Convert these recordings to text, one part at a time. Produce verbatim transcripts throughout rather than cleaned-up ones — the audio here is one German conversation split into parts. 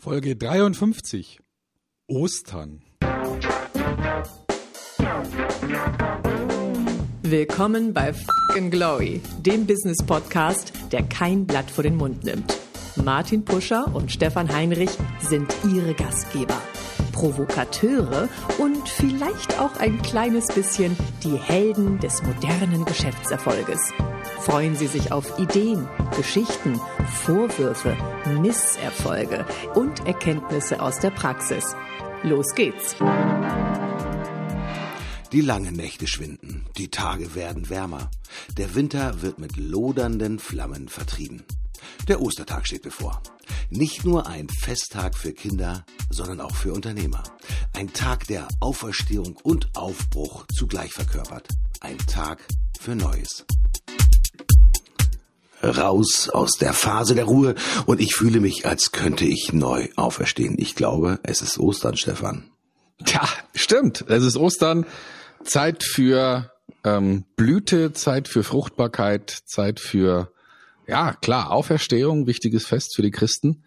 Folge dreiundfünfzig. Ostern. Willkommen bei F***ing Glory, dem Business-Podcast, der kein Blatt vor den Mund nimmt. Martin Puscher und Stefan Heinrich sind ihre Gastgeber, Provokateure und vielleicht auch ein kleines bisschen die Helden des modernen Geschäftserfolges. Freuen Sie sich auf Ideen, Geschichten, Vorwürfe, Misserfolge und Erkenntnisse aus der Praxis. Los geht's! Die langen Nächte schwinden, die Tage werden wärmer. Der Winter wird mit lodernden Flammen vertrieben. Der Ostertag steht bevor. Nicht nur ein Festtag für Kinder, sondern auch für Unternehmer. Ein Tag der Auferstehung und Aufbruch zugleich verkörpert. Ein Tag für Neues. Raus aus der Phase der Ruhe und ich fühle mich, als könnte ich neu auferstehen. Ich glaube, es ist Ostern, Stefan. Tja, stimmt. Es ist Ostern. Zeit für ähm, Blüte, Zeit für Fruchtbarkeit, Zeit für, ja klar, Auferstehung, wichtiges Fest für die Christen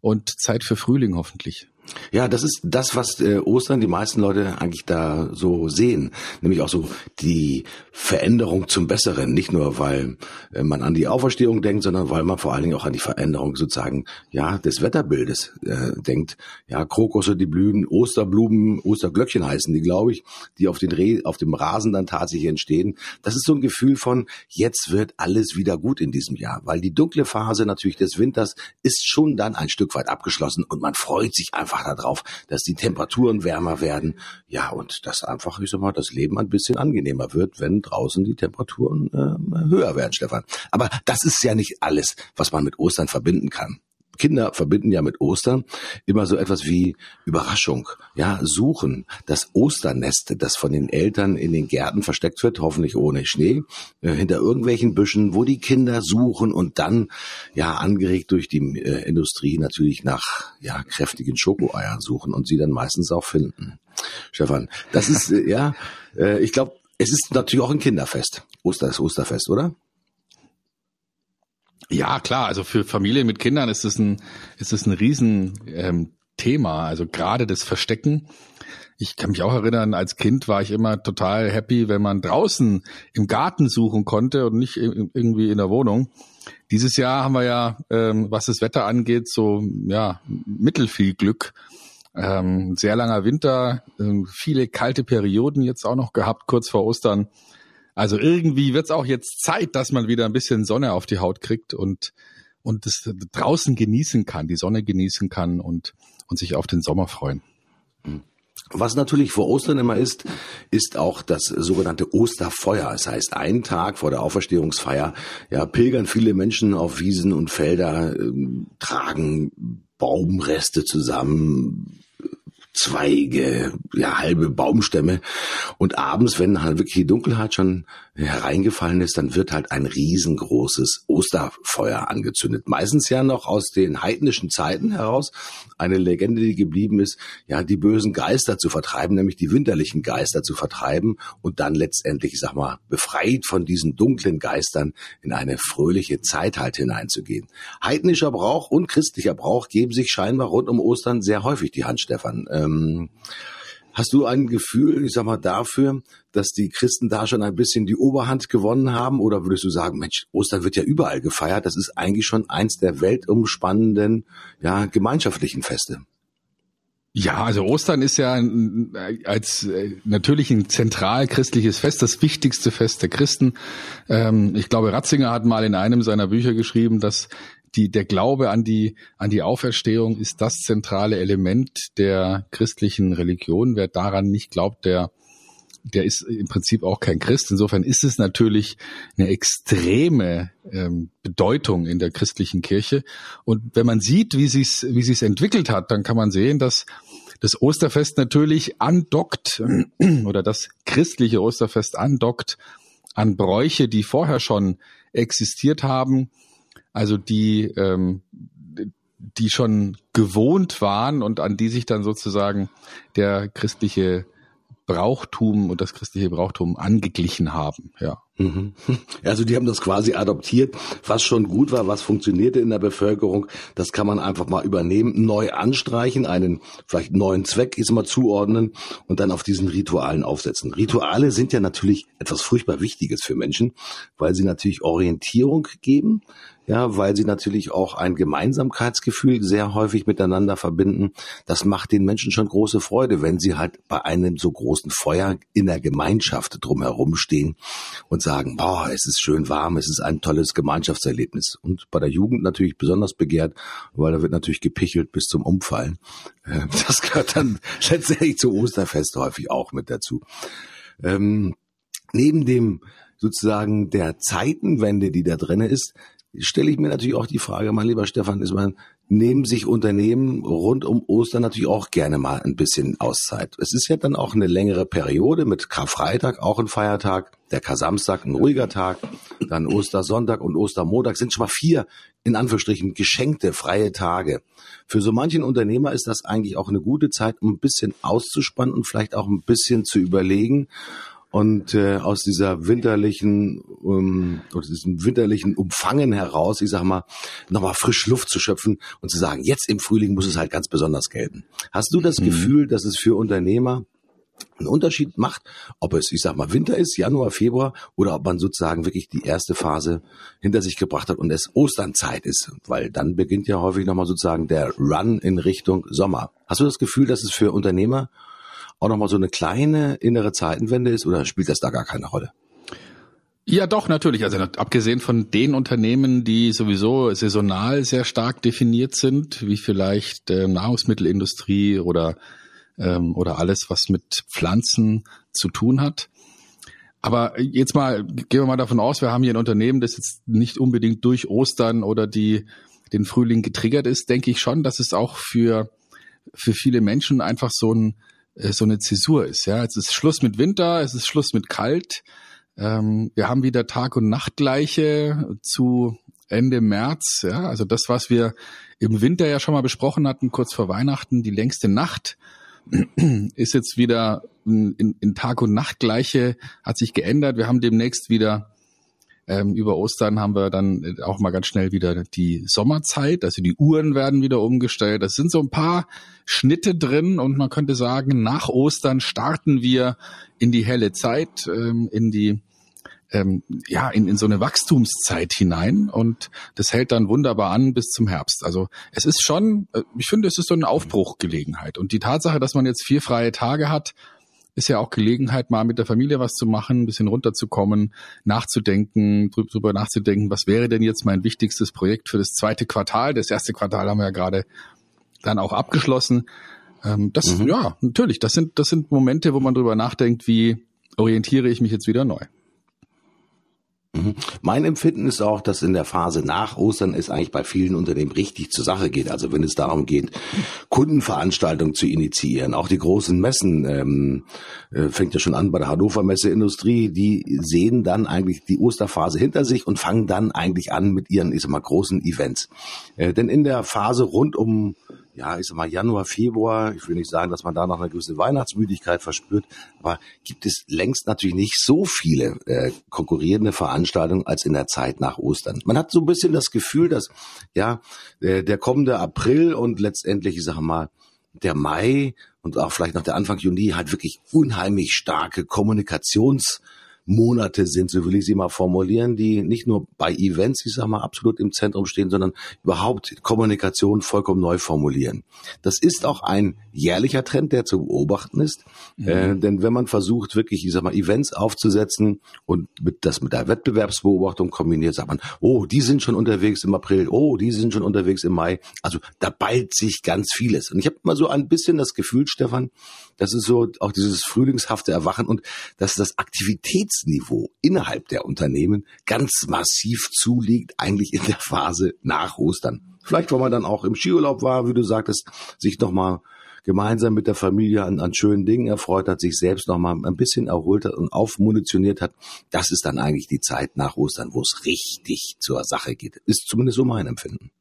und Zeit für Frühling hoffentlich. Ja, das ist das, was äh, Ostern die meisten Leute eigentlich da so sehen. Nämlich auch so die Veränderung zum Besseren. Nicht nur, weil äh, man an die Auferstehung denkt, sondern weil man vor allen Dingen auch an die Veränderung sozusagen, ja, des Wetterbildes äh, denkt. Ja, Krokusse, die blühen, Osterblumen, Osterglöckchen heißen die, glaube ich, die auf den Re- auf dem Rasen dann tatsächlich entstehen. Das ist so ein Gefühl von, jetzt wird alles wieder gut in diesem Jahr. Weil die dunkle Phase natürlich des Winters ist schon dann ein Stück weit abgeschlossen und man freut sich einfach darauf, dass die Temperaturen wärmer werden. Ja, und dass einfach, ich sag mal, das Leben ein bisschen angenehmer wird, wenn draußen die Temperaturen äh, höher werden, Stefan. Aber das ist ja nicht alles, was man mit Ostern verbinden kann. Kinder verbinden ja mit Ostern immer so etwas wie Überraschung, ja, Suchen, das Osternest, das von den Eltern in den Gärten versteckt wird, hoffentlich ohne Schnee, äh, hinter irgendwelchen Büschen, wo die Kinder suchen und dann, ja, angeregt durch die äh, Industrie natürlich nach, ja, kräftigen Schokoeiern suchen und sie dann meistens auch finden. Stefan, das ist, äh, ja, äh, ich glaube, es ist natürlich auch ein Kinderfest. Ostern ist Osterfest, oder? Ja, klar. Also für Familien mit Kindern ist es ein, ist es ein Riesenthema. Also gerade das Verstecken. Ich kann mich auch erinnern, als Kind war ich immer total happy, wenn man draußen im Garten suchen konnte und nicht irgendwie in der Wohnung. Dieses Jahr haben wir ja, ähm, was das Wetter angeht, so, ja, mittelfiel Glück. Ähm, sehr langer Winter, ähm, viele kalte Perioden jetzt auch noch gehabt, kurz vor Ostern. Also irgendwie wird's auch jetzt Zeit, dass man wieder ein bisschen Sonne auf die Haut kriegt und und das draußen genießen kann, die Sonne genießen kann und und sich auf den Sommer freuen. Mhm. Was natürlich vor Ostern immer ist, ist auch das sogenannte Osterfeuer. Das heißt, einen Tag vor der Auferstehungsfeier, ja, pilgern viele Menschen auf Wiesen und Felder, äh, tragen Baumreste zusammen, Zweige, ja, halbe Baumstämme. Und abends, wenn halt wirklich die Dunkelheit schon hereingefallen ist, dann wird halt ein riesengroßes Osterfeuer angezündet. Meistens ja noch aus den heidnischen Zeiten heraus. Eine Legende, die geblieben ist, ja, die bösen Geister zu vertreiben, nämlich die winterlichen Geister zu vertreiben und dann letztendlich, ich sag mal, befreit von diesen dunklen Geistern in eine fröhliche Zeit halt hineinzugehen. Heidnischer Brauch und christlicher Brauch geben sich scheinbar rund um Ostern sehr häufig die Hand, Stefan. Hast du ein Gefühl, ich sag mal, dafür, dass die Christen da schon ein bisschen die Oberhand gewonnen haben? Oder würdest du sagen, Mensch, Ostern wird ja überall gefeiert. Das ist eigentlich schon eins der weltumspannenden, ja, gemeinschaftlichen Feste. Ja, also Ostern ist ja ein, als natürlich ein zentral christliches Fest, das wichtigste Fest der Christen. Ich glaube, Ratzinger hat mal in einem seiner Bücher geschrieben, dass Die, der Glaube an die, an die Auferstehung ist das zentrale Element der christlichen Religion. Wer daran nicht glaubt, der, der ist im Prinzip auch kein Christ. Insofern ist es natürlich eine extreme ähm, Bedeutung in der christlichen Kirche. Und wenn man sieht, wie sich's, wie sich's entwickelt hat, dann kann man sehen, dass das Osterfest natürlich andockt, oder das christliche Osterfest andockt an Bräuche, die vorher schon existiert haben. Also die, ähm, die schon gewohnt waren und an die sich dann sozusagen der christliche Brauchtum und das christliche Brauchtum angeglichen haben, ja. Also die haben das quasi adoptiert, was schon gut war, was funktionierte in der Bevölkerung, das kann man einfach mal übernehmen, neu anstreichen, einen vielleicht neuen Zweck ist mal zuordnen und dann auf diesen Ritualen aufsetzen. Rituale sind ja natürlich etwas furchtbar Wichtiges für Menschen, weil sie natürlich Orientierung geben, ja, weil sie natürlich auch ein Gemeinsamkeitsgefühl sehr häufig miteinander verbinden. Das macht den Menschen schon große Freude, wenn sie halt bei einem so großen Feuer in der Gemeinschaft drumherum stehen und sagen, boah, es ist schön warm, es ist ein tolles Gemeinschaftserlebnis. Und bei der Jugend natürlich besonders begehrt, weil da wird natürlich gepichelt bis zum Umfallen. Das gehört dann letztendlich zum Osterfest häufig auch mit dazu. Ähm, neben dem sozusagen der Zeitenwende, die da drin ist, stelle ich mir natürlich auch die Frage, mein lieber Stefan, ist man, nehmen sich Unternehmen rund um Ostern natürlich auch gerne mal ein bisschen Auszeit. Es ist ja dann auch eine längere Periode mit Karfreitag, auch ein Feiertag, der Kar-Samstag, ein ruhiger Tag, dann Ostersonntag und Ostermontag sind schon mal vier, in Anführungsstrichen, geschenkte, freie Tage. Für so manchen Unternehmer ist das eigentlich auch eine gute Zeit, um ein bisschen auszuspannen und vielleicht auch ein bisschen zu überlegen, und äh, aus dieser winterlichen, um, aus diesem winterlichen Umfangen heraus, ich sag mal, nochmal frisch Luft zu schöpfen und zu sagen, jetzt im Frühling muss es halt ganz besonders gelten. Hast du das mhm. Gefühl, dass es für Unternehmer einen Unterschied macht, ob es, ich sag mal, Winter ist, Januar, Februar, oder ob man sozusagen wirklich die erste Phase hinter sich gebracht hat und es Osternzeit ist, weil dann beginnt ja häufig nochmal sozusagen der Run in Richtung Sommer. Hast du das Gefühl, dass es für Unternehmer auch nochmal so eine kleine innere Zeitenwende ist, oder spielt das da gar keine Rolle? Ja, doch, natürlich. Also abgesehen von den Unternehmen, die sowieso saisonal sehr stark definiert sind, wie vielleicht äh, Nahrungsmittelindustrie oder, ähm, oder alles, was mit Pflanzen zu tun hat. Aber jetzt mal, gehen wir mal davon aus, wir haben hier ein Unternehmen, das jetzt nicht unbedingt durch Ostern oder die den Frühling getriggert ist, denke ich schon, dass es auch für, für viele Menschen einfach so ein so eine Zäsur ist. Ja, es ist Schluss mit Winter, es ist Schluss mit Kalt. Ähm, wir haben wieder Tag- und Nachtgleiche zu Ende März. Ja, also das, was wir im Winter ja schon mal besprochen hatten, kurz vor Weihnachten, die längste Nacht, ist jetzt wieder in, in Tag- und Nachtgleiche, hat sich geändert. Wir haben demnächst wieder, ähm, über Ostern haben wir dann auch mal ganz schnell wieder die Sommerzeit, also die Uhren werden wieder umgestellt. Das sind so ein paar Schnitte drin und man könnte sagen, nach Ostern starten wir in die helle Zeit, ähm, in die, ähm, ja, in, in so eine Wachstumszeit hinein und das hält dann wunderbar an bis zum Herbst. Also es ist schon, ich finde, es ist so eine Aufbruchgelegenheit und die Tatsache, dass man jetzt vier freie Tage hat, ist ja auch Gelegenheit, mal mit der Familie was zu machen, ein bisschen runterzukommen, nachzudenken, drüber nachzudenken, was wäre denn jetzt mein wichtigstes Projekt für das zweite Quartal? Das erste Quartal haben wir ja gerade dann auch abgeschlossen. Das, mhm. ja, natürlich, das sind, das sind Momente, wo man drüber nachdenkt, wie orientiere ich mich jetzt wieder neu? Mein Empfinden ist auch, dass in der Phase nach Ostern es eigentlich bei vielen Unternehmen richtig zur Sache geht. Also wenn es darum geht, Kundenveranstaltungen zu initiieren, auch die großen Messen, ähm, äh, fängt ja schon an bei der Hannover Messe Industrie, die sehen dann eigentlich die Osterphase hinter sich und fangen dann eigentlich an mit ihren, ich sag mal, großen Events. Äh, denn in der Phase rund um, ja, ich sag mal, Januar, Februar, ich will nicht sagen, dass man da noch eine gewisse Weihnachtsmüdigkeit verspürt, aber gibt es längst natürlich nicht so viele äh, konkurrierende Veranstaltungen als in der Zeit nach Ostern. Man hat so ein bisschen das Gefühl, dass ja äh, der kommende April und letztendlich, ich sag mal, der Mai und auch vielleicht noch der Anfang Juni halt wirklich unheimlich starke Kommunikations- Monate sind, so will ich sie mal formulieren, die nicht nur bei Events, ich sag mal, absolut im Zentrum stehen, sondern überhaupt Kommunikation vollkommen neu formulieren. Das ist auch ein jährlicher Trend, der zu beobachten ist, mhm. äh, denn wenn man versucht, wirklich, ich sag mal, Events aufzusetzen und mit, das mit der Wettbewerbsbeobachtung kombiniert, sagt man, oh, die sind schon unterwegs im April, oh, die sind schon unterwegs im Mai, also da ballt sich ganz vieles. Und ich habe mal so ein bisschen das Gefühl, Stefan, das ist so auch dieses frühlingshafte Erwachen und dass das Aktivitätsniveau innerhalb der Unternehmen ganz massiv zuliegt, eigentlich in der Phase nach Ostern. Vielleicht, weil man dann auch im Skiurlaub war, wie du sagtest, sich nochmal gemeinsam mit der Familie an, an schönen Dingen erfreut hat, sich selbst nochmal ein bisschen erholt hat und aufmunitioniert hat. Das ist dann eigentlich die Zeit nach Ostern, wo es richtig zur Sache geht. Ist zumindest so mein Empfinden.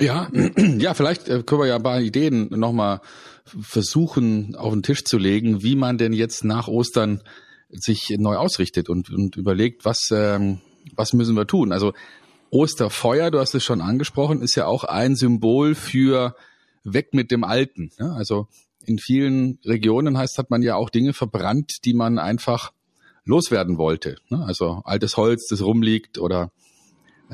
Ja, ja, vielleicht können wir ja ein paar Ideen nochmal versuchen, auf den Tisch zu legen, wie man denn jetzt nach Ostern sich neu ausrichtet und, und überlegt, was, ähm, was müssen wir tun. Also Osterfeuer, du hast es schon angesprochen, ist ja auch ein Symbol für weg mit dem Alten. Ne? Also in vielen Regionen heißt, hat man ja auch Dinge verbrannt, die man einfach loswerden wollte. Ne? Also altes Holz, das rumliegt, oder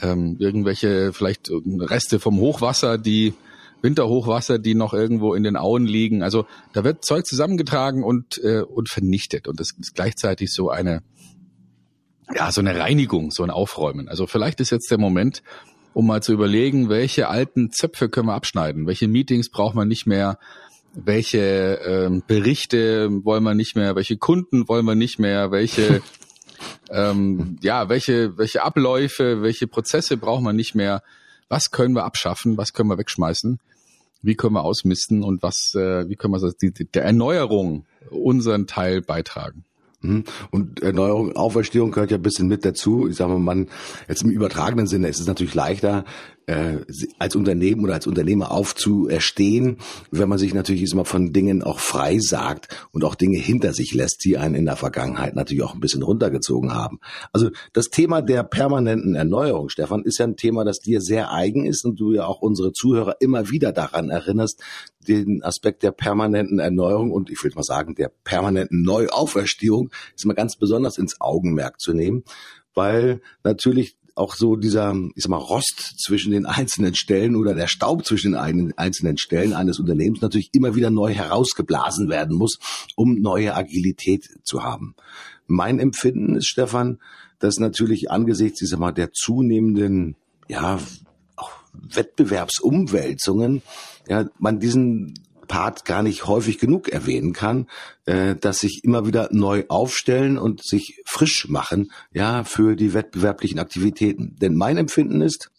ähm, irgendwelche vielleicht Reste vom Hochwasser, die Winterhochwasser, die noch irgendwo in den Auen liegen. Also da wird Zeug zusammengetragen und äh, und vernichtet. Und das ist gleichzeitig so eine, ja, so eine Reinigung, so ein Aufräumen. Also vielleicht ist jetzt der Moment, um mal zu überlegen, welche alten Zöpfe können wir abschneiden, welche Meetings braucht man nicht mehr, welche ähm, Berichte wollen wir nicht mehr, welche Kunden wollen wir nicht mehr, welche ähm, ja, welche welche Abläufe, welche Prozesse brauchen wir nicht mehr. Was können wir abschaffen, was können wir wegschmeißen, wie können wir ausmisten und was, äh, wie können wir die, die, der Erneuerung unseren Teil beitragen? Und Erneuerung, Auferstehung gehört ja ein bisschen mit dazu. Ich sage mal, man, jetzt im übertragenen Sinne ist es natürlich leichter, äh, als Unternehmen oder als Unternehmer aufzuerstehen, wenn man sich natürlich jetzt mal von Dingen auch frei sagt und auch Dinge hinter sich lässt, die einen in der Vergangenheit natürlich auch ein bisschen runtergezogen haben. Also das Thema der permanenten Erneuerung, Stefan, ist ja ein Thema, das dir sehr eigen ist und du ja auch unsere Zuhörer immer wieder daran erinnerst, den Aspekt der permanenten Erneuerung und ich würde mal sagen, der permanenten Neuauferstehung ist mal ganz besonders ins Augenmerk zu nehmen, weil natürlich auch so dieser, ich sag mal, Rost zwischen den einzelnen Stellen oder der Staub zwischen den einzelnen Stellen eines Unternehmens natürlich immer wieder neu herausgeblasen werden muss, um neue Agilität zu haben. Mein Empfinden ist, Stefan, dass natürlich angesichts, ich sag mal, der zunehmenden, ja, auch Wettbewerbsumwälzungen, ja, man diesen Part gar nicht häufig genug erwähnen kann, äh, dass sich immer wieder neu aufstellen und sich frisch machen, ja, für die wettbewerblichen Aktivitäten. Denn mein Empfinden ist,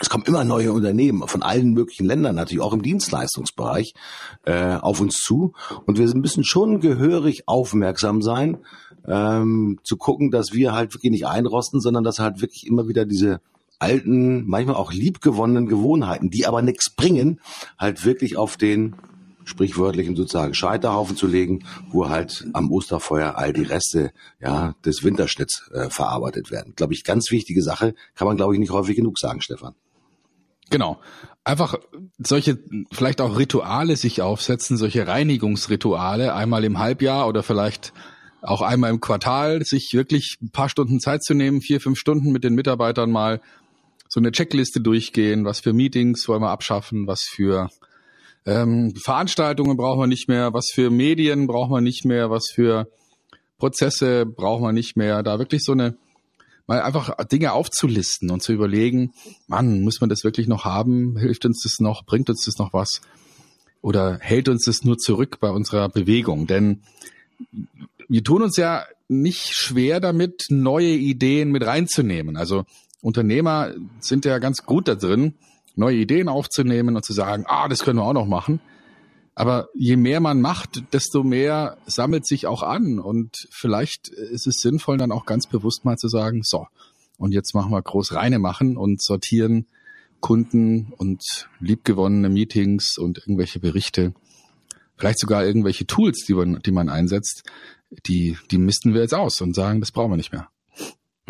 es kommen immer neue Unternehmen von allen möglichen Ländern, natürlich auch im Dienstleistungsbereich, äh, auf uns zu. Und wir müssen schon gehörig aufmerksam sein, ähm, zu gucken, dass wir halt wirklich nicht einrosten, sondern dass halt wirklich immer wieder diese alten, manchmal auch liebgewonnenen Gewohnheiten, die aber nichts bringen, halt wirklich auf den sprichwörtlichen sozusagen Scheiterhaufen zu legen, wo halt am Osterfeuer all die Reste, ja, des Winterschnitts äh, verarbeitet werden. Glaube ich, ganz wichtige Sache, kann man, glaube ich, nicht häufig genug sagen, Stefan. Genau. Einfach solche, vielleicht auch Rituale sich aufsetzen, solche Reinigungsrituale, einmal im Halbjahr oder vielleicht auch einmal im Quartal, sich wirklich ein paar Stunden Zeit zu nehmen, vier, fünf Stunden mit den Mitarbeitern mal so eine Checkliste durchgehen, was für Meetings wollen wir abschaffen, was für ähm, Veranstaltungen brauchen wir nicht mehr, was für Medien brauchen wir nicht mehr, was für Prozesse brauchen wir nicht mehr. Da wirklich so eine, mal einfach Dinge aufzulisten und zu überlegen, Mann, muss man das wirklich noch haben? Hilft uns das noch? Bringt uns das noch was? Oder hält uns das nur zurück bei unserer Bewegung? Denn wir tun uns ja nicht schwer damit, neue Ideen mit reinzunehmen. Also Unternehmer sind ja ganz gut da drin, neue Ideen aufzunehmen und zu sagen, ah, das können wir auch noch machen. Aber je mehr man macht, desto mehr sammelt sich auch an. Und vielleicht ist es sinnvoll, dann auch ganz bewusst mal zu sagen, so, und jetzt machen wir groß reine machen und sortieren Kunden und liebgewonnene Meetings und irgendwelche Berichte. Vielleicht sogar irgendwelche Tools, die man, die man einsetzt, die, die misten wir jetzt aus und sagen, das brauchen wir nicht mehr.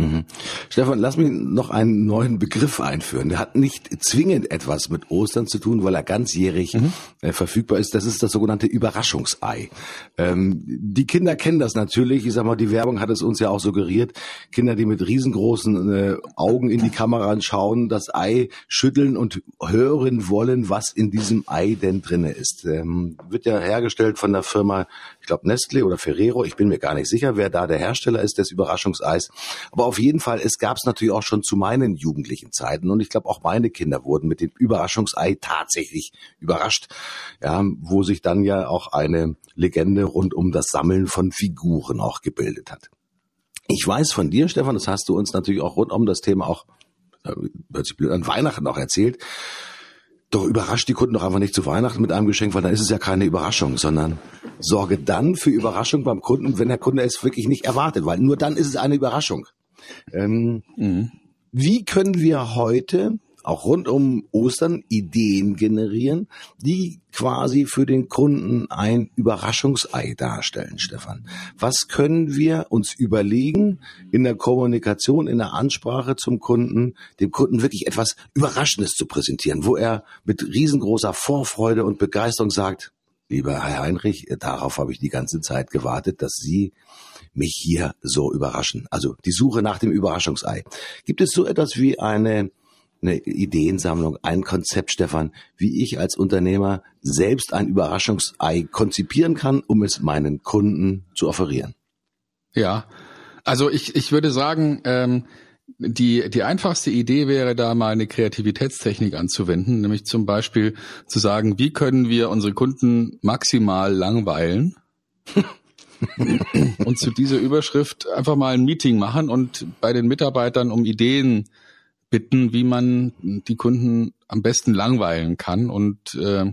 Mhm. Stefan, lass mich noch einen neuen Begriff einführen. Der hat nicht zwingend etwas mit Ostern zu tun, weil er ganzjährig mhm. äh, verfügbar ist. Das ist das sogenannte Überraschungsei. Ähm, die Kinder kennen das natürlich. Ich sag mal, die Werbung hat es uns ja auch suggeriert. Kinder, die mit riesengroßen äh, Augen in die Kamera schauen, das Ei schütteln und hören wollen, was in diesem Ei denn drinne ist. Ähm, wird ja hergestellt von der Firma, ich glaube Nestlé oder Ferrero. Ich bin mir gar nicht sicher, wer da der Hersteller ist des Überraschungseis. Aber auf jeden Fall, es gab es natürlich auch schon zu meinen jugendlichen Zeiten und ich glaube auch meine Kinder wurden mit dem Überraschungsei tatsächlich überrascht, ja, wo sich dann ja auch eine Legende rund um das Sammeln von Figuren auch gebildet hat. Ich weiß von dir, Stefan, das hast du uns natürlich auch rund um das Thema auch, hört sich blöd an, Weihnachten auch erzählt, doch überrascht die Kunden doch einfach nicht zu Weihnachten mit einem Geschenk, weil dann ist es ja keine Überraschung, sondern sorge dann für Überraschung beim Kunden, wenn der Kunde es wirklich nicht erwartet, weil nur dann ist es eine Überraschung. Ähm, mhm. Wie können wir heute auch rund um Ostern Ideen generieren, die quasi für den Kunden ein Überraschungsei darstellen, Stefan. Was können wir uns überlegen in der Kommunikation, in der Ansprache zum Kunden, dem Kunden wirklich etwas Überraschendes zu präsentieren, wo er mit riesengroßer Vorfreude und Begeisterung sagt, lieber Herr Heinrich, darauf habe ich die ganze Zeit gewartet, dass Sie mich hier so überraschen. Also die Suche nach dem Überraschungsei. Gibt es so etwas wie eine, eine Ideensammlung, ein Konzept, Stefan, wie ich als Unternehmer selbst ein Überraschungsei konzipieren kann, um es meinen Kunden zu offerieren? Ja, also ich ich würde sagen, ähm, die die einfachste Idee wäre da mal eine Kreativitätstechnik anzuwenden, nämlich zum Beispiel zu sagen, wie können wir unsere Kunden maximal langweilen? Und zu dieser Überschrift einfach mal ein Meeting machen und bei den Mitarbeitern um Ideen bitten, wie man die Kunden am besten langweilen kann und äh,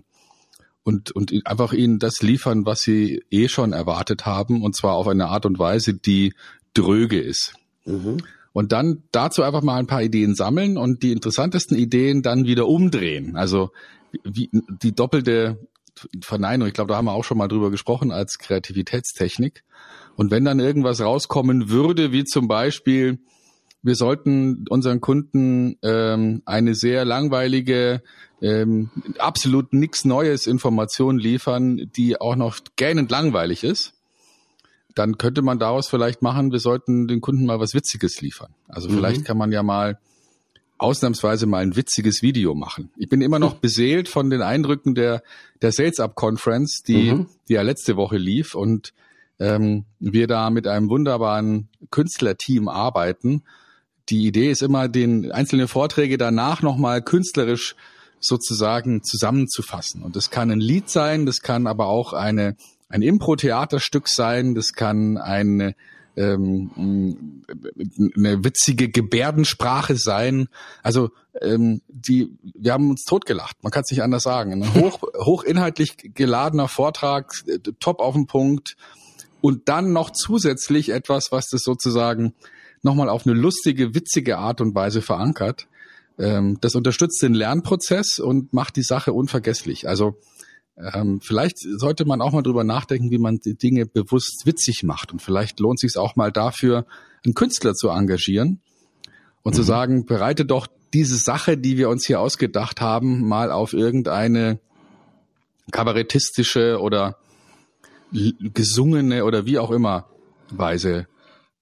und und einfach ihnen das liefern, was sie eh schon erwartet haben, und zwar auf eine Art und Weise, die dröge ist. Mhm. Und dann dazu einfach mal ein paar Ideen sammeln und die interessantesten Ideen dann wieder umdrehen. Also wie, die doppelte Verneinung, ich glaube, da haben wir auch schon mal drüber gesprochen, als Kreativitätstechnik. Und wenn dann irgendwas rauskommen würde, wie zum Beispiel, wir sollten unseren Kunden ähm, eine sehr langweilige, ähm, absolut nichts Neues Information liefern, die auch noch gähnend langweilig ist, dann könnte man daraus vielleicht machen, wir sollten den Kunden mal was Witziges liefern. Also mhm. vielleicht kann man ja mal ausnahmsweise mal ein witziges Video machen. Ich bin immer noch beseelt von den Eindrücken der der Sales Up Conference, die mhm. die ja letzte Woche lief, und ähm, wir da mit einem wunderbaren Künstlerteam arbeiten. Die Idee ist immer, den einzelnen Vorträge danach nochmal künstlerisch sozusagen zusammenzufassen. Und das kann ein Lied sein, das kann aber auch eine ein Impro-Theaterstück sein, das kann eine Ähm, eine witzige Gebärdensprache sein. Also ähm, die, wir haben uns totgelacht, man kann es nicht anders sagen. Ein hoch, hochinhaltlich geladener Vortrag, top auf den Punkt, und dann noch zusätzlich etwas, was das sozusagen nochmal auf eine lustige, witzige Art und Weise verankert. Ähm, das unterstützt den Lernprozess und macht die Sache unvergesslich. Also Ähm, vielleicht sollte man auch mal drüber nachdenken, wie man die Dinge bewusst witzig macht. Und vielleicht lohnt es sich auch mal dafür, einen Künstler zu engagieren und mhm. zu sagen, bereite doch diese Sache, die wir uns hier ausgedacht haben, mal auf irgendeine kabarettistische oder gesungene oder wie auch immer Weise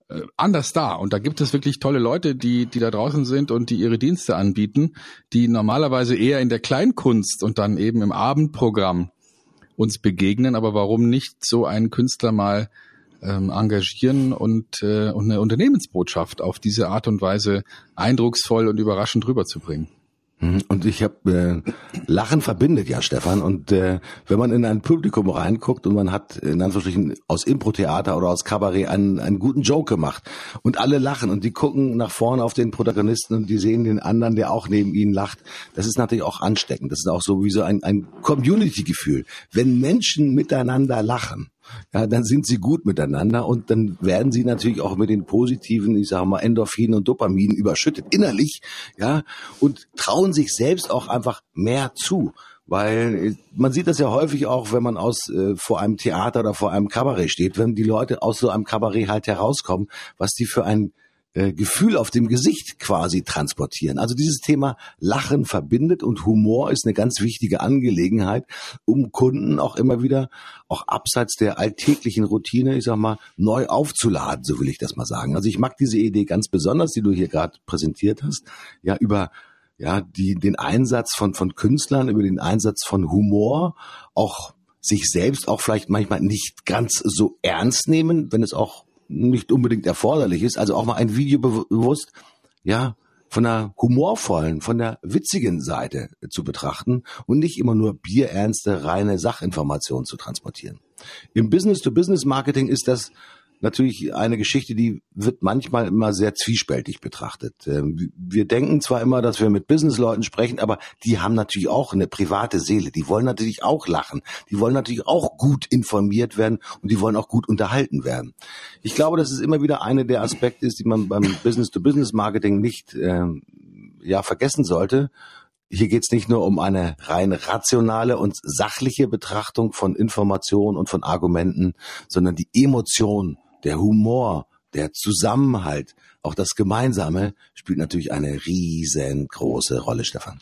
äh, anders dar. Und da gibt es wirklich tolle Leute, die, die da draußen sind und die ihre Dienste anbieten, die normalerweise eher in der Kleinkunst und dann eben im Abendprogramm uns begegnen. Aber warum nicht so einen Künstler mal ähm, engagieren und, äh, und eine Unternehmensbotschaft auf diese Art und Weise eindrucksvoll und überraschend rüberzubringen? Und ich habe, äh, Lachen verbindet ja, Stefan, und äh, wenn man in ein Publikum reinguckt und man hat in Anführungsstrichen aus Impro-Theater oder aus Kabarett einen, einen guten Joke gemacht und alle lachen und die gucken nach vorne auf den Protagonisten und die sehen den anderen, der auch neben ihnen lacht, das ist natürlich auch ansteckend, das ist auch so wie so ein, ein Community-Gefühl. Wenn Menschen miteinander lachen, ja, dann sind sie gut miteinander und dann werden sie natürlich auch mit den positiven, ich sage mal, Endorphinen und Dopaminen überschüttet innerlich, ja, und trauen sich selbst auch einfach mehr zu. Weil man sieht das ja häufig auch, wenn man aus äh, vor einem Theater oder vor einem Kabarett steht, wenn die Leute aus so einem Kabarett halt herauskommen, was die für ein äh, Gefühl auf dem Gesicht quasi transportieren. Also dieses Thema Lachen verbindet, und Humor ist eine ganz wichtige Angelegenheit, um Kunden auch immer wieder auch abseits der alltäglichen Routine, ich sag mal, neu aufzuladen, so will ich das mal sagen. Also ich mag diese Idee ganz besonders, die du hier gerade präsentiert hast, ja, über ja die den Einsatz von von Künstlern, über den Einsatz von Humor, auch sich selbst auch vielleicht manchmal nicht ganz so ernst nehmen, wenn es auch nicht unbedingt erforderlich ist. Also auch mal ein Video bewusst, ja, von der humorvollen, von der witzigen Seite zu betrachten und nicht immer nur bierernste, reine Sachinformationen zu transportieren. Im Business-to-Business-Marketing ist das natürlich eine Geschichte, die wird manchmal immer sehr zwiespältig betrachtet. Wir denken zwar immer, dass wir mit Businessleuten sprechen, aber die haben natürlich auch eine private Seele. Die wollen natürlich auch lachen. Die wollen natürlich auch gut informiert werden und die wollen auch gut unterhalten werden. Ich glaube, dass es immer wieder einer der Aspekte ist, die man beim Business-to-Business-Marketing nicht äh, ja vergessen sollte. Hier geht es nicht nur um eine rein rationale und sachliche Betrachtung von Informationen und von Argumenten, sondern die Emotion, der Humor, der Zusammenhalt, auch das Gemeinsame spielt natürlich eine riesengroße Rolle, Stefan.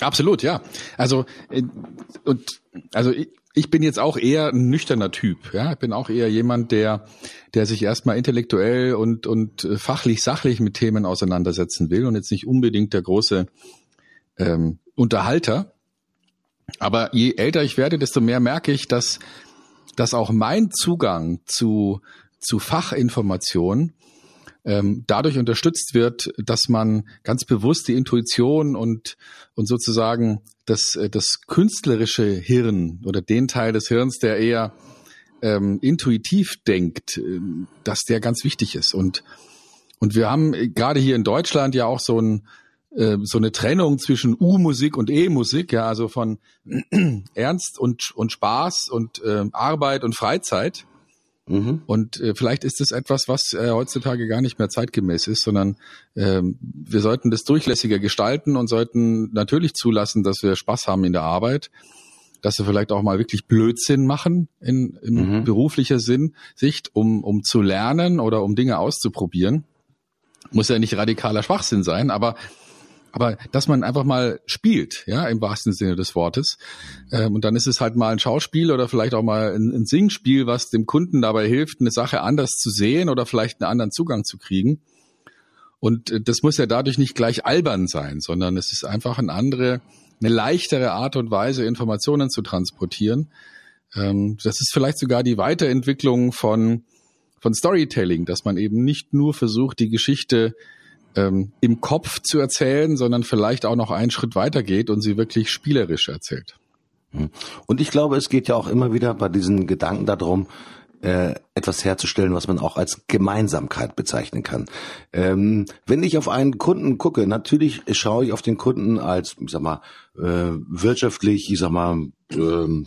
Absolut, ja. Also und also ich bin jetzt auch eher ein nüchterner Typ, ja. Ich bin auch eher jemand, der der sich erstmal intellektuell und und fachlich sachlich mit Themen auseinandersetzen will und jetzt nicht unbedingt der große ähm, Unterhalter. Aber je älter ich werde, desto mehr merke ich, dass dass auch mein Zugang zu zu Fachinformationen dadurch unterstützt wird, dass man ganz bewusst die Intuition und und sozusagen das das künstlerische Hirn oder den Teil des Hirns, der eher ähm, intuitiv denkt, dass der ganz wichtig ist. Und und wir haben gerade hier in Deutschland ja auch so ein äh, so eine Trennung zwischen U-Musik und E-Musik, ja, also von Ernst und und Spaß und äh, Arbeit und Freizeit. Und äh, vielleicht ist es etwas, was äh, heutzutage gar nicht mehr zeitgemäß ist, sondern ähm, wir sollten das durchlässiger gestalten und sollten natürlich zulassen, dass wir Spaß haben in der Arbeit, dass wir vielleicht auch mal wirklich Blödsinn machen in, in mhm. beruflicher Sinn, Sicht, um, um zu lernen oder um Dinge auszuprobieren. Muss ja nicht radikaler Schwachsinn sein, aber aber dass man einfach mal spielt, ja, im wahrsten Sinne des Wortes. Ähm, und dann ist es halt mal ein Schauspiel oder vielleicht auch mal ein, ein Singspiel, was dem Kunden dabei hilft, eine Sache anders zu sehen oder vielleicht einen anderen Zugang zu kriegen. Und äh, das muss ja dadurch nicht gleich albern sein, sondern es ist einfach eine andere, eine leichtere Art und Weise, Informationen zu transportieren. Ähm, das ist vielleicht sogar die Weiterentwicklung von, von Storytelling, dass man eben nicht nur versucht, die Geschichte im Kopf zu erzählen, sondern vielleicht auch noch einen Schritt weiter geht und sie wirklich spielerisch erzählt. Und ich glaube, es geht ja auch immer wieder bei diesen Gedanken darum, äh, etwas herzustellen, was man auch als Gemeinsamkeit bezeichnen kann. Ähm, wenn ich auf einen Kunden gucke, natürlich schaue ich auf den Kunden als, ich sag mal, äh, wirtschaftlich, ich sag mal, äh,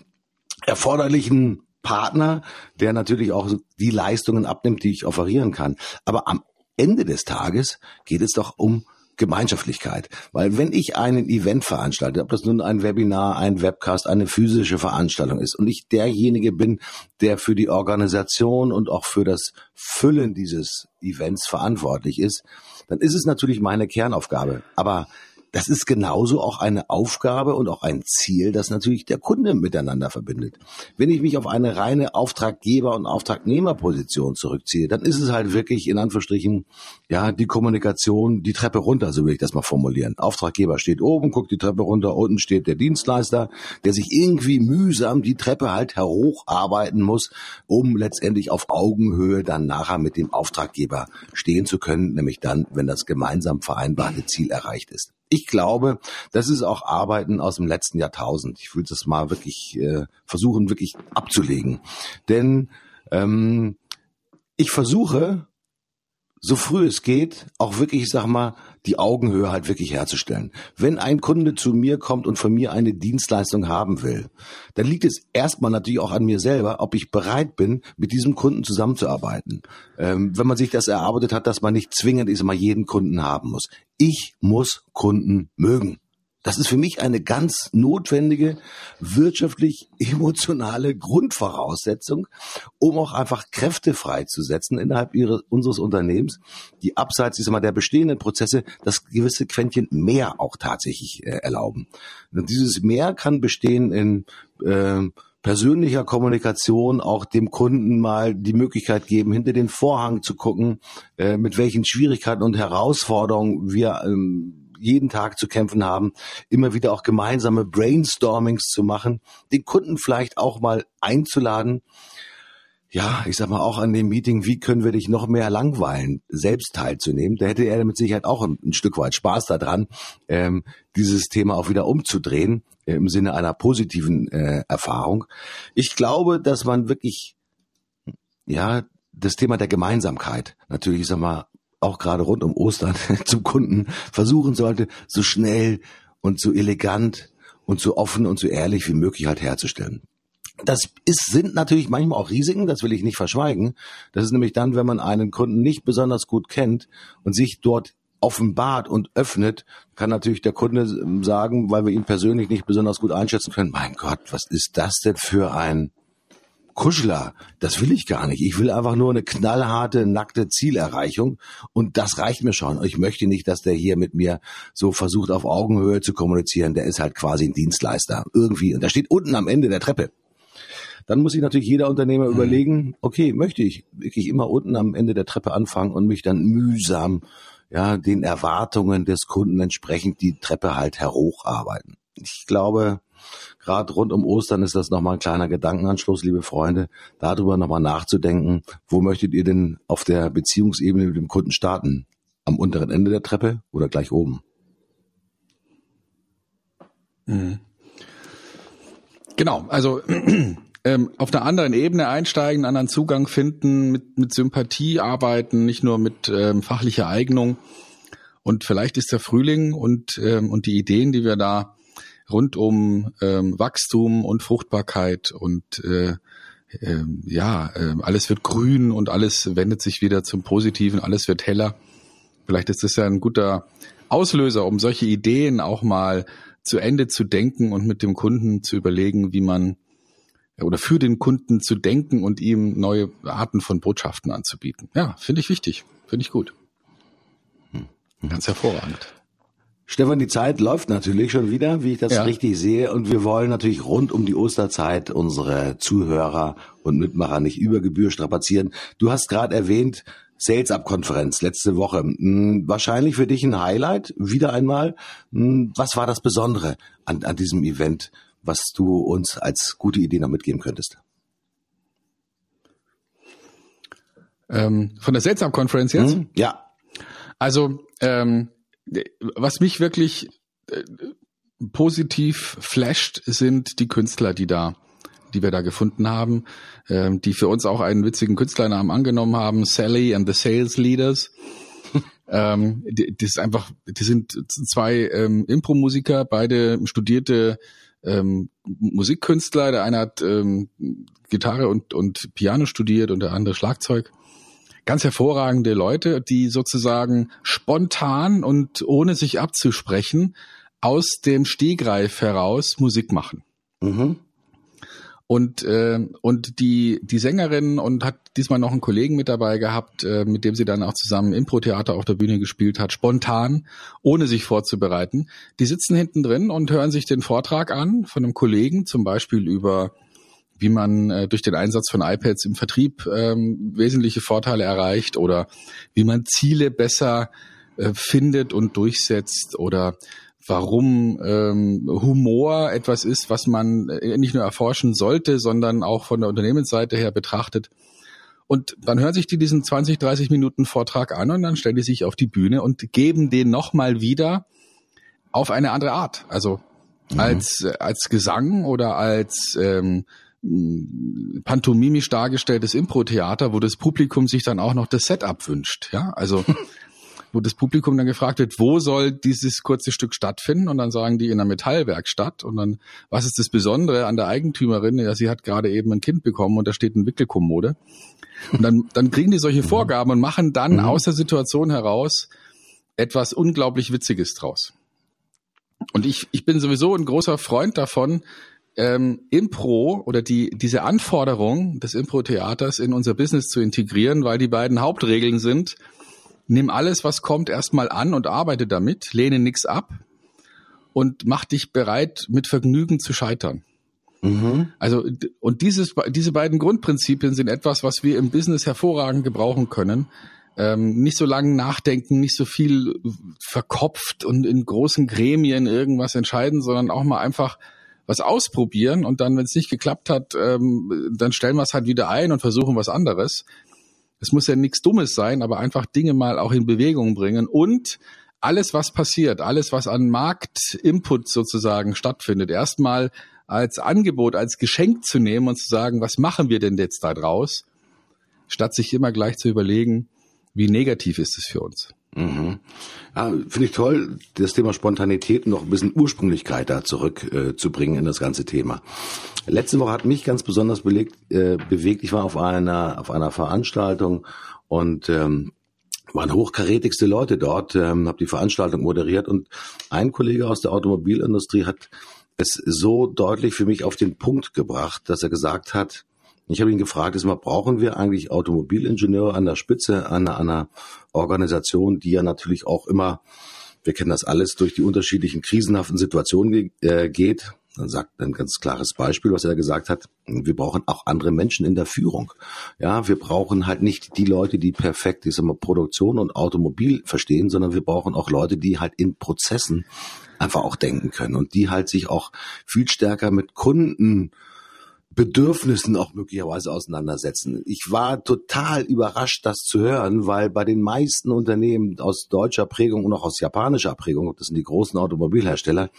erforderlichen Partner, der natürlich auch die Leistungen abnimmt, die ich offerieren kann. Aber am Ende des Tages geht es doch um Gemeinschaftlichkeit. Weil wenn ich einen Event veranstalte, ob das nun ein Webinar, ein Webcast, eine physische Veranstaltung ist und ich derjenige bin, der für die Organisation und auch für das Füllen dieses Events verantwortlich ist, dann ist es natürlich meine Kernaufgabe. Aber das ist genauso auch eine Aufgabe und auch ein Ziel, das natürlich der Kunde miteinander verbindet. Wenn ich mich auf eine reine Auftraggeber- und Auftragnehmerposition zurückziehe, dann ist es halt wirklich in Anführungsstrichen, ja, die Kommunikation, die Treppe runter, so will ich das mal formulieren. Auftraggeber steht oben, guckt die Treppe runter, unten steht der Dienstleister, der sich irgendwie mühsam die Treppe halt hocharbeiten muss, um letztendlich auf Augenhöhe dann nachher mit dem Auftraggeber stehen zu können, nämlich dann, wenn das gemeinsam vereinbarte Ziel erreicht ist. Ich glaube, das ist auch Arbeiten aus dem letzten Jahrtausend. Ich will das mal wirklich äh, versuchen, wirklich abzulegen. Denn ähm, ich versuche, so früh es geht, auch wirklich, ich sag mal, die Augenhöhe halt wirklich herzustellen. Wenn ein Kunde zu mir kommt und von mir eine Dienstleistung haben will, dann liegt es erstmal natürlich auch an mir selber, ob ich bereit bin, mit diesem Kunden zusammenzuarbeiten. Ähm, wenn man sich das erarbeitet hat, dass man nicht zwingend, ich sag mal, jeden Kunden haben muss. Ich muss Kunden mögen. Das ist für mich eine ganz notwendige wirtschaftlich-emotionale Grundvoraussetzung, um auch einfach Kräfte freizusetzen innerhalb ihres, unseres Unternehmens, die abseits ich sag mal, der bestehenden Prozesse das gewisse Quäntchen mehr auch tatsächlich äh, erlauben. Und dieses Mehr kann bestehen in äh, persönlicher Kommunikation, auch dem Kunden mal die Möglichkeit geben, hinter den Vorhang zu gucken, äh, mit welchen Schwierigkeiten und Herausforderungen wir ähm, jeden Tag zu kämpfen haben, immer wieder auch gemeinsame Brainstormings zu machen, den Kunden vielleicht auch mal einzuladen. Ja, ich sag mal auch an dem Meeting, wie können wir dich noch mehr langweilen, selbst teilzunehmen. Da hätte er mit Sicherheit auch ein, ein Stück weit Spaß daran, ähm, dieses Thema auch wieder umzudrehen, äh, im Sinne einer positiven äh, Erfahrung. Ich glaube, dass man wirklich, ja, das Thema der Gemeinsamkeit natürlich, ich sag mal, auch gerade rund um Ostern zum Kunden versuchen sollte, so schnell und so elegant und so offen und so ehrlich wie möglich halt herzustellen. Das ist, sind natürlich manchmal auch Risiken, das will ich nicht verschweigen. Das ist nämlich dann, wenn man einen Kunden nicht besonders gut kennt und sich dort offenbart und öffnet, kann natürlich der Kunde sagen, weil wir ihn persönlich nicht besonders gut einschätzen können, mein Gott, was ist das denn für ein Kuschler? Das will ich gar nicht. Ich will einfach nur eine knallharte, nackte Zielerreichung und das reicht mir schon. Ich möchte nicht, dass der hier mit mir so versucht, auf Augenhöhe zu kommunizieren. Der ist halt quasi ein Dienstleister irgendwie und der steht unten am Ende der Treppe. Dann muss sich natürlich jeder Unternehmer mhm. überlegen, okay, möchte ich wirklich immer unten am Ende der Treppe anfangen und mich dann mühsam ja den Erwartungen des Kunden entsprechend die Treppe halt herhocharbeiten. Ich glaube, gerade rund um Ostern ist das nochmal ein kleiner Gedankenanschluss, liebe Freunde, darüber nochmal nachzudenken, wo möchtet ihr denn auf der Beziehungsebene mit dem Kunden starten? Am unteren Ende der Treppe oder gleich oben? Mhm. Genau, also ähm, auf einer anderen Ebene einsteigen, einen anderen Zugang finden, mit, mit Sympathie arbeiten, nicht nur mit ähm, fachlicher Eignung. Und vielleicht ist der Frühling und ähm, und die Ideen, die wir da rund um ähm, Wachstum und Fruchtbarkeit und äh, äh, ja, äh, alles wird grün und alles wendet sich wieder zum Positiven, alles wird heller. Vielleicht ist das ja ein guter Auslöser, um solche Ideen auch mal zu Ende zu denken und mit dem Kunden zu überlegen, wie man oder für den Kunden zu denken und ihm neue Arten von Botschaften anzubieten. Ja, finde ich wichtig, finde ich gut. Ganz hervorragend. Stefan, die Zeit läuft natürlich schon wieder, wie ich das ja. richtig sehe. Und wir wollen natürlich rund um die Osterzeit unsere Zuhörer und Mitmacher nicht über Gebühr strapazieren. Du hast gerade erwähnt, Sales Up Konferenz letzte Woche. Hm, wahrscheinlich für dich ein Highlight, wieder einmal. Hm, was war das Besondere an, an diesem Event, was du uns als gute Idee noch mitgeben könntest? Ähm, von der Sales Up Konferenz jetzt? Hm, ja. Also, ähm, was mich wirklich äh, positiv flasht, sind die Künstler, die da, die wir da gefunden haben, äh, die für uns auch einen witzigen Künstlernamen angenommen haben, Sally and the Sales Leaders. ähm, die, das ist einfach, die sind zwei ähm, Impro-Musiker, beide studierte ähm, Musikkünstler. Der eine hat ähm, Gitarre und und Piano studiert und der andere Schlagzeug. Ganz hervorragende Leute, die sozusagen spontan und ohne sich abzusprechen aus dem Stegreif heraus Musik machen. Mhm. Und äh, und die die Sängerin und hat diesmal noch einen Kollegen mit dabei gehabt, äh, mit dem sie dann auch zusammen Impro-Theater auf der Bühne gespielt hat, spontan, ohne sich vorzubereiten. Die sitzen hinten drin und hören sich den Vortrag an von einem Kollegen, zum Beispiel über wie man äh, durch den Einsatz von iPads im Vertrieb ähm, wesentliche Vorteile erreicht oder wie man Ziele besser äh, findet und durchsetzt oder warum ähm, Humor etwas ist, was man nicht nur erforschen sollte, sondern auch von der Unternehmensseite her betrachtet. Und dann hören sich die diesen zwanzig, dreißig Minuten Vortrag an und dann stellen die sich auf die Bühne und geben den nochmal wieder auf eine andere Art. Also mhm. als, als Gesang oder als ähm, pantomimisch dargestelltes Impro-Theater, wo das Publikum sich dann auch noch das Setup wünscht, ja, also wo das Publikum dann gefragt wird, wo soll dieses kurze Stück stattfinden und dann sagen die in einer Metallwerkstatt und dann, was ist das Besondere an der Eigentümerin, ja, sie hat gerade eben ein Kind bekommen und da steht eine Wickelkommode und dann, dann kriegen die solche Vorgaben und machen dann aus der Situation heraus etwas unglaublich Witziges draus. Und ich, ich bin sowieso ein großer Freund davon, Ähm, Impro oder die diese Anforderung des Impro-Theaters in unser Business zu integrieren, weil die beiden Hauptregeln sind, nimm alles, was kommt, erstmal an und arbeite damit, lehne nichts ab und mach dich bereit, mit Vergnügen zu scheitern. Mhm. Also und dieses diese beiden Grundprinzipien sind etwas, was wir im Business hervorragend gebrauchen können. Ähm, nicht so lange nachdenken, nicht so viel verkopft und in großen Gremien irgendwas entscheiden, sondern auch mal einfach was ausprobieren und dann, wenn es nicht geklappt hat, ähm, dann stellen wir es halt wieder ein und versuchen was anderes. Es muss ja nichts Dummes sein, aber einfach Dinge mal auch in Bewegung bringen und alles, was passiert, alles, was an Marktinput sozusagen stattfindet, erstmal als Angebot, als Geschenk zu nehmen und zu sagen, was machen wir denn jetzt da draus, statt sich immer gleich zu überlegen, wie negativ ist es für uns. Mhm. Ja, finde ich toll, das Thema Spontanität und noch ein bisschen Ursprünglichkeit da zurückzubringen äh, in das ganze Thema. Letzte Woche hat mich ganz besonders belegt, äh, bewegt. Ich war auf einer auf einer Veranstaltung und ähm, waren hochkarätigste Leute dort, ähm, habe die Veranstaltung moderiert und ein Kollege aus der Automobilindustrie hat es so deutlich für mich auf den Punkt gebracht, dass er gesagt hat, ich habe ihn gefragt, ist mal, brauchen wir eigentlich Automobilingenieure an der Spitze einer, einer Organisation, die ja natürlich auch immer, wir kennen das alles, durch die unterschiedlichen krisenhaften Situationen ge- äh, geht. Dann sagt ein ganz klares Beispiel, was er da gesagt hat, wir brauchen auch andere Menschen in der Führung. Ja, wir brauchen halt nicht die Leute, die perfekt, ich sag mal, Produktion und Automobil verstehen, sondern wir brauchen auch Leute, die halt in Prozessen einfach auch denken können und die halt sich auch viel stärker mit Kundenbedürfnissen auch möglicherweise auseinandersetzen. Ich war total überrascht, das zu hören, weil bei den meisten Unternehmen aus deutscher Prägung und auch aus japanischer Prägung, das sind die großen Automobilhersteller,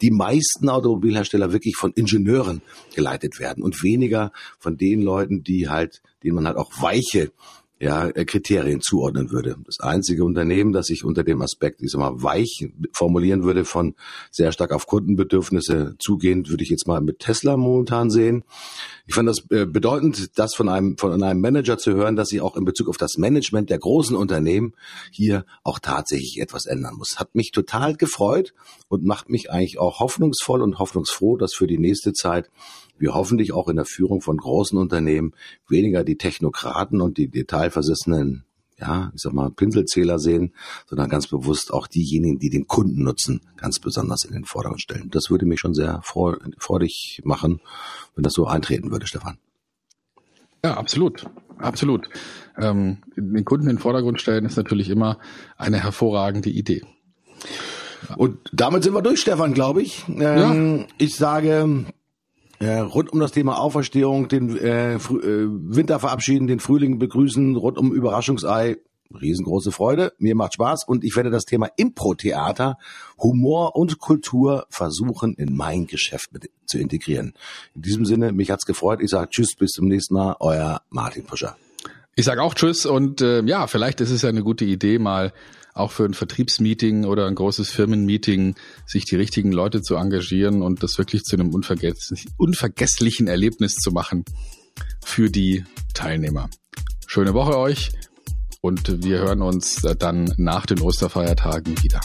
die meisten Automobilhersteller wirklich von Ingenieuren geleitet werden und weniger von den Leuten, die halt, denen man halt auch weiche, ja, Kriterien zuordnen würde. Das einzige Unternehmen, das ich unter dem Aspekt, ich sag mal, weich formulieren würde, von sehr stark auf Kundenbedürfnisse zugehend, würde ich jetzt mal mit Tesla momentan sehen. Ich fand das bedeutend, das von einem, von einem Manager zu hören, dass ich auch in Bezug auf das Management der großen Unternehmen hier auch tatsächlich etwas ändern muss. Hat mich total gefreut und macht mich eigentlich auch hoffnungsvoll und hoffnungsfroh, dass für die nächste Zeit wir hoffentlich auch in der Führung von großen Unternehmen weniger die Technokraten und die detailversessenen, ja, ich sag mal, Pinselzähler sehen, sondern ganz bewusst auch diejenigen, die den Kunden nutzen, ganz besonders in den Vordergrund stellen. Das würde mich schon sehr freudig machen, wenn das so eintreten würde, Stefan. Ja, absolut. Absolut. Ähm, den Kunden in den Vordergrund stellen ist natürlich immer eine hervorragende Idee. Und damit sind wir durch, Stefan, glaube ich. Ähm, ja. Ich sage... Rund um das Thema Auferstehung, den äh, Früh- äh, Winter verabschieden, den Frühling begrüßen, rund um Überraschungsei, riesengroße Freude, mir macht Spaß und ich werde das Thema Impro-Theater, Humor und Kultur versuchen, in mein Geschäft mit zu integrieren. In diesem Sinne, mich hat's gefreut, ich sage tschüss, bis zum nächsten Mal, euer Martin Puscher. Ich sage auch tschüss und äh, ja, vielleicht ist es ja eine gute Idee, mal auch für ein Vertriebsmeeting oder ein großes Firmenmeeting sich die richtigen Leute zu engagieren und das wirklich zu einem unvergess- unvergesslichen Erlebnis zu machen für die Teilnehmer. Schöne Woche euch und wir hören uns dann nach den Osterfeiertagen wieder.